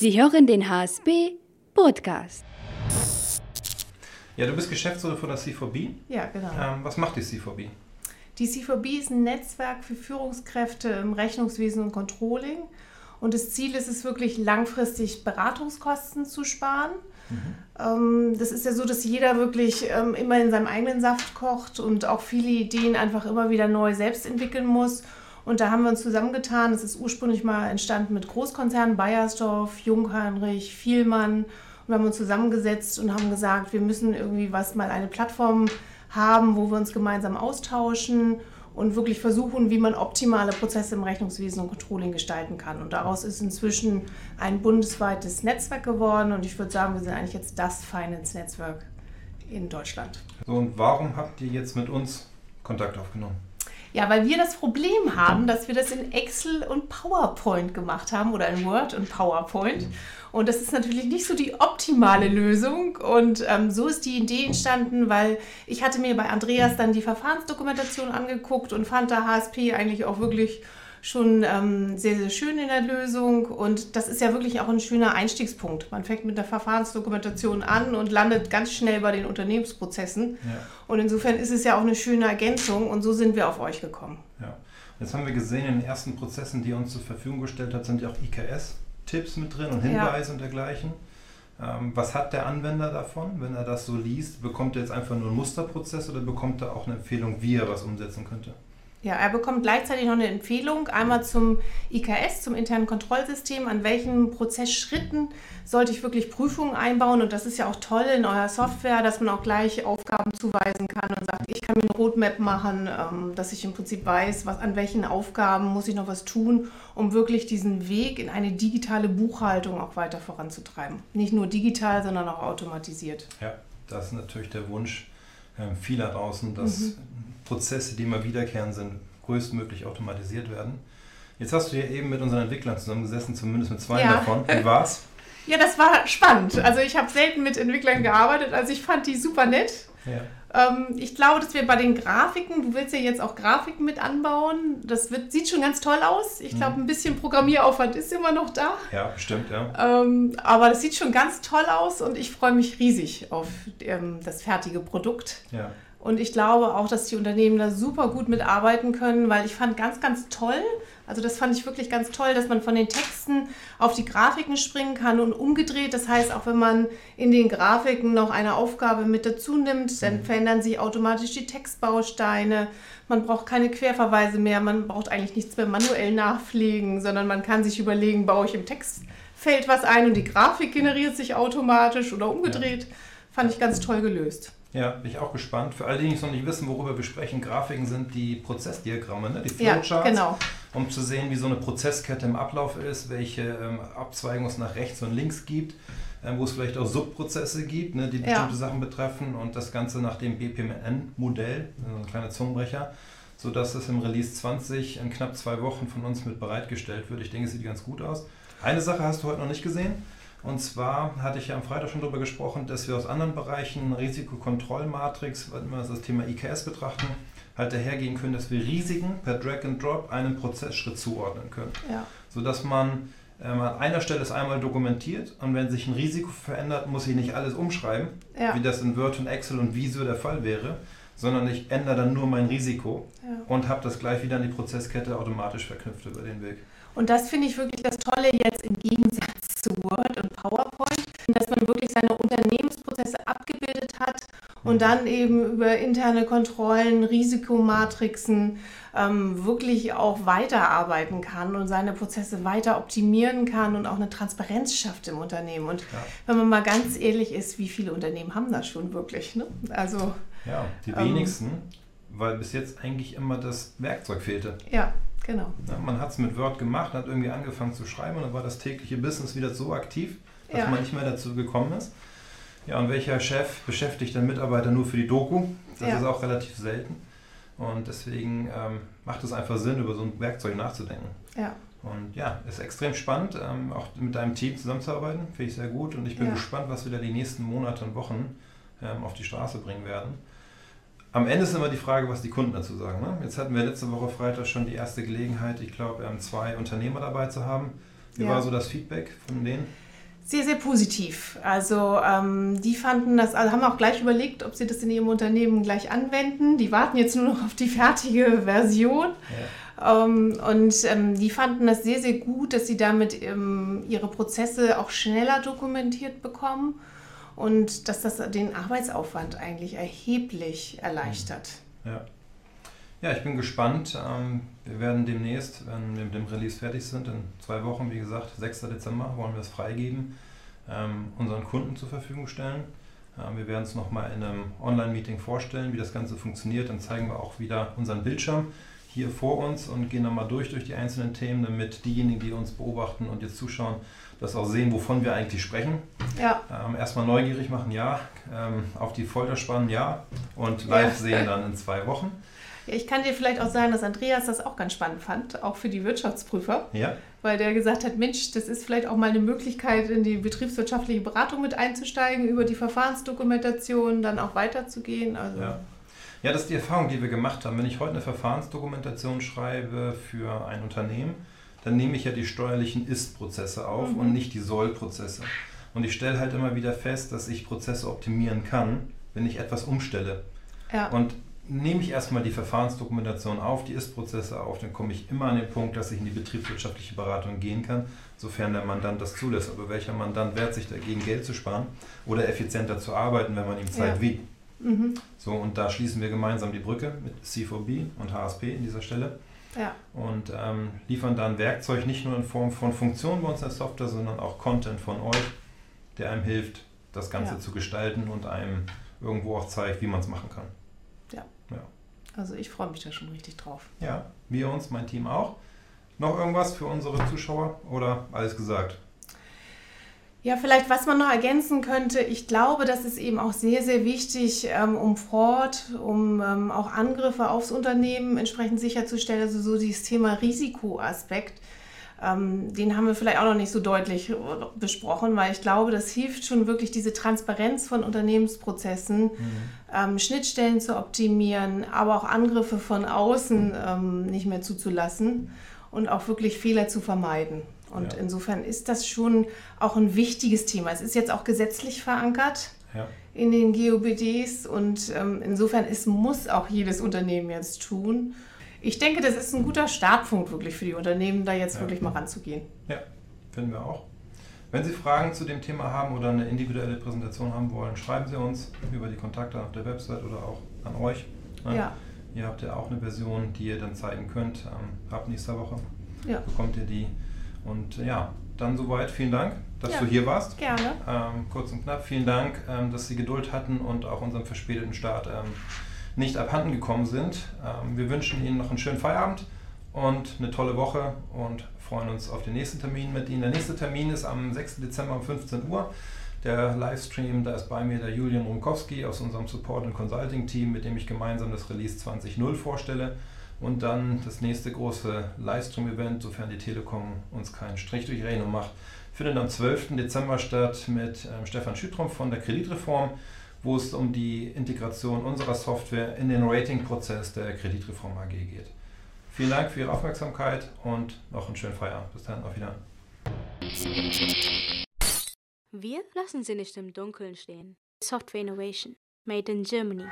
Sie hören den HSB Podcast. Ja, du bist Geschäftsführer von der C4B. Ja, genau. Was macht die C4B? Die C4B ist ein Netzwerk für Führungskräfte im Rechnungswesen und Controlling. Und das Ziel ist es wirklich, langfristig Beratungskosten zu sparen. Mhm. Das ist ja so, dass jeder wirklich immer in seinem eigenen Saft kocht und auch viele Ideen einfach immer wieder neu selbst entwickeln muss. Und da haben wir uns zusammengetan. Es ist ursprünglich mal entstanden mit Großkonzernen, Beiersdorf, Jungheinrich, Vielmann. Und wir haben uns zusammengesetzt und haben gesagt, wir müssen irgendwie eine Plattform haben, wo wir uns gemeinsam austauschen und wirklich versuchen, wie man optimale Prozesse im Rechnungswesen und Controlling gestalten kann. Und daraus ist inzwischen ein bundesweites Netzwerk geworden. Und ich würde sagen, wir sind eigentlich jetzt das Finance-Netzwerk in Deutschland. So, und warum habt ihr jetzt mit uns Kontakt aufgenommen? Ja, weil wir das Problem haben, dass wir das in Excel und PowerPoint gemacht haben oder in Word und PowerPoint. Und das ist natürlich nicht so die optimale Lösung. Und so ist die Idee entstanden, weil ich hatte mir bei Andreas dann die Verfahrensdokumentation angeguckt und fand da HSP eigentlich auch wirklich schon sehr, sehr schön in der Lösung. Und das ist ja wirklich auch ein schöner Einstiegspunkt. Man fängt mit der Verfahrensdokumentation an und landet ganz schnell bei den Unternehmensprozessen. Ja. Und insofern ist es ja auch eine schöne Ergänzung. Und so sind wir auf euch gekommen. Ja. Jetzt haben wir gesehen, in den ersten Prozessen, die ihr uns zur Verfügung gestellt habt, sind ja auch IKS-Tipps mit drin und Hinweise und dergleichen. Was hat der Anwender davon, wenn er das so liest? Bekommt er jetzt einfach nur einen Musterprozess oder bekommt er auch eine Empfehlung, wie er was umsetzen könnte? Ja, er bekommt gleichzeitig noch eine Empfehlung, einmal zum IKS, zum internen Kontrollsystem, an welchen Prozessschritten sollte ich wirklich Prüfungen einbauen. Und das ist ja auch toll in eurer Software, dass man auch gleich Aufgaben zuweisen kann und sagt, ich kann mir eine Roadmap machen, dass ich im Prinzip weiß, an welchen Aufgaben muss ich noch was tun, um wirklich diesen Weg in eine digitale Buchhaltung auch weiter voranzutreiben. Nicht nur digital, sondern auch automatisiert. Ja, das ist natürlich der Wunsch vieler draußen, dass Prozesse, die immer wiederkehren sind, größtmöglich automatisiert werden. Jetzt hast du ja eben mit unseren Entwicklern zusammengesessen, zumindest mit zwei davon. Wie war's? Ja, das war spannend. Also ich habe selten mit Entwicklern gearbeitet, also ich fand die super nett. Ja. Ich glaube, dass wir bei den Grafiken, du willst ja jetzt auch Grafiken mit anbauen, das sieht schon ganz toll aus. Ich glaube, ein bisschen Programmieraufwand ist immer noch da. Ja, bestimmt, ja. Aber das sieht schon ganz toll aus und ich freue mich riesig auf das fertige Produkt. Ja. Und ich glaube auch, dass die Unternehmen da super gut mitarbeiten können, weil ich fand ganz, ganz toll, also das fand ich wirklich ganz toll, dass man von den Texten auf die Grafiken springen kann und umgedreht. Das heißt, auch wenn man in den Grafiken noch eine Aufgabe mit dazu nimmt, dann verändern sich automatisch die Textbausteine. Man braucht keine Querverweise mehr, man braucht eigentlich nichts mehr manuell nachpflegen, sondern man kann sich überlegen, baue ich im Textfeld was ein und die Grafik generiert sich automatisch oder umgedreht. Ja. Fand ich ganz toll gelöst. Ja, bin ich auch gespannt. Für all die, die es noch nicht wissen, worüber wir sprechen, Grafiken sind die Prozessdiagramme, ne? Die Flowcharts, ja, genau. Um zu sehen, wie so eine Prozesskette im Ablauf ist, welche Abzweigung es nach rechts und links gibt, wo es vielleicht auch Subprozesse gibt, ne, die bestimmte Sachen betreffen und das Ganze nach dem BPMN-Modell, so ein kleiner Zungenbrecher, sodass es im Release 20 in knapp 2 Wochen von uns mit bereitgestellt wird. Ich denke, es sieht ganz gut aus. Eine Sache hast du heute noch nicht gesehen. Und zwar hatte ich ja am Freitag schon darüber gesprochen, dass wir aus anderen Bereichen Risikokontrollmatrix, wenn wir das Thema IKS betrachten, halt dahergehen können, dass wir Risiken per Drag and Drop einem Prozessschritt zuordnen können. Ja. Sodass man an einer Stelle es einmal dokumentiert und wenn sich ein Risiko verändert, muss ich nicht alles umschreiben, wie das in Word und Excel und Visio der Fall wäre, sondern ich ändere dann nur mein Risiko und habe das gleich wieder an die Prozesskette automatisch verknüpft über den Weg. Und das finde ich wirklich das Tolle jetzt im Gegensatz zu Word und PowerPoint, dass man wirklich seine Unternehmensprozesse abgebildet hat und dann eben über interne Kontrollen, Risikomatrixen wirklich auch weiterarbeiten kann und seine Prozesse weiter optimieren kann und auch eine Transparenz schafft im Unternehmen. Und wenn man mal ganz ehrlich ist, wie viele Unternehmen haben das schon wirklich? Ne? Also, ja, die wenigsten, weil bis jetzt eigentlich immer das Werkzeug fehlte. Ja. Genau. Ja, man hat es mit Word gemacht, hat irgendwie angefangen zu schreiben und dann war das tägliche Business wieder so aktiv, dass man nicht mehr dazu gekommen ist. Ja, und welcher Chef beschäftigt dann Mitarbeiter nur für die Doku? Das ist auch relativ selten. Und deswegen macht es einfach Sinn, über so ein Werkzeug nachzudenken. Ja. Und ja, ist extrem spannend, auch mit deinem Team zusammenzuarbeiten, finde ich sehr gut. Und ich bin gespannt, was wir da die nächsten Monate und Wochen auf die Straße bringen werden. Am Ende ist immer die Frage, was die Kunden dazu sagen. Ne? Jetzt hatten wir letzte Woche Freitag schon die erste Gelegenheit, ich glaube, 2 Unternehmer dabei zu haben. Wie war so das Feedback von denen? Sehr, sehr positiv. Also die fanden das, also haben auch gleich überlegt, ob sie das in ihrem Unternehmen gleich anwenden. Die warten jetzt nur noch auf die fertige Version. Ja. Die fanden das sehr, sehr gut, dass sie damit ihre Prozesse auch schneller dokumentiert bekommen und dass das den Arbeitsaufwand eigentlich erheblich erleichtert. Ja. Ja, ich bin gespannt. Wir werden demnächst, wenn wir mit dem Release fertig sind, in 2 Wochen, wie gesagt, 6. Dezember, wollen wir es freigeben, unseren Kunden zur Verfügung stellen. Wir werden es nochmal in einem Online-Meeting vorstellen, wie das Ganze funktioniert. Dann zeigen wir auch wieder unseren Bildschirm hier vor uns und gehen nochmal durch die einzelnen Themen, damit diejenigen, die uns beobachten und jetzt zuschauen, das auch sehen, wovon wir eigentlich sprechen. Ja. Erstmal neugierig machen, ja. Auf die Folter spannen, ja. Und live sehen dann in 2 Wochen. Ich kann dir vielleicht auch sagen, dass Andreas das auch ganz spannend fand, auch für die Wirtschaftsprüfer, ja, weil der gesagt hat, Mensch, das ist vielleicht auch mal eine Möglichkeit, in die betriebswirtschaftliche Beratung mit einzusteigen, über die Verfahrensdokumentation dann auch weiterzugehen. Also ja, das ist die Erfahrung, die wir gemacht haben. Wenn ich heute eine Verfahrensdokumentation schreibe für ein Unternehmen, dann nehme ich ja die steuerlichen Ist-Prozesse auf und nicht die Soll-Prozesse. Und ich stelle halt immer wieder fest, dass ich Prozesse optimieren kann, wenn ich etwas umstelle. Ja. Und nehme ich erstmal die Verfahrensdokumentation auf, die Ist-Prozesse auf, dann komme ich immer an den Punkt, dass ich in die betriebswirtschaftliche Beratung gehen kann, sofern der Mandant das zulässt. Aber welcher Mandant wehrt sich dagegen, Geld zu sparen oder effizienter zu arbeiten, wenn man ihm zeigt, wie? Mhm. So, und da schließen wir gemeinsam die Brücke mit C4B und HSP in dieser Stelle und liefern dann Werkzeug nicht nur in Form von Funktionen bei uns in der Software, sondern auch Content von euch, der einem hilft, das Ganze zu gestalten und einem irgendwo auch zeigt, wie man es machen kann. Ja. Also ich freue mich da schon richtig drauf. Ja, wir uns, mein Team auch. Noch irgendwas für unsere Zuschauer oder alles gesagt? Ja, vielleicht was man noch ergänzen könnte. Ich glaube, das ist eben auch sehr, sehr wichtig, um Fraud, um auch Angriffe aufs Unternehmen entsprechend sicherzustellen. Also so dieses Thema Risikoaspekt, den haben wir vielleicht auch noch nicht so deutlich besprochen, weil ich glaube, das hilft schon wirklich, diese Transparenz von Unternehmensprozessen, Schnittstellen zu optimieren, aber auch Angriffe von außen nicht mehr zuzulassen und auch wirklich Fehler zu vermeiden. Und insofern ist das schon auch ein wichtiges Thema. Es ist jetzt auch gesetzlich verankert in den GOBDs und insofern muss auch jedes Unternehmen jetzt tun. Ich denke, das ist ein guter Startpunkt wirklich für die Unternehmen, da jetzt wirklich mal ranzugehen. Ja, finden wir auch. Wenn Sie Fragen zu dem Thema haben oder eine individuelle Präsentation haben wollen, schreiben Sie uns über die Kontakte auf der Website oder auch an euch. Ja. Ihr habt ja auch eine Version, die ihr dann zeigen könnt. Ab nächster Woche bekommt ihr die. Und ja, dann soweit. Vielen Dank, dass du hier warst. Gerne. Kurz und knapp. Vielen Dank, dass Sie Geduld hatten und auch unseren verspäteten Start nicht abhanden gekommen sind. Wir wünschen Ihnen noch einen schönen Feierabend und eine tolle Woche und freuen uns auf den nächsten Termin mit Ihnen. Der nächste Termin ist am 6. Dezember um 15 Uhr. Der Livestream, da ist bei mir der Julian Rumkowski aus unserem Support- und Consulting-Team, mit dem ich gemeinsam das Release 20.0 vorstelle. Und dann das nächste große Livestream-Event, sofern die Telekom uns keinen Strich durch Rechnung macht, findet am 12. Dezember statt mit Stefan Schüttrumpf von der Kreditreform, wo es um die Integration unserer Software in den Rating-Prozess der Kreditreform AG geht. Vielen Dank für Ihre Aufmerksamkeit und noch einen schönen Feierabend. Bis dann, auf Wiedersehen. Wir lassen Sie nicht im Dunkeln stehen. Software Innovation, made in Germany.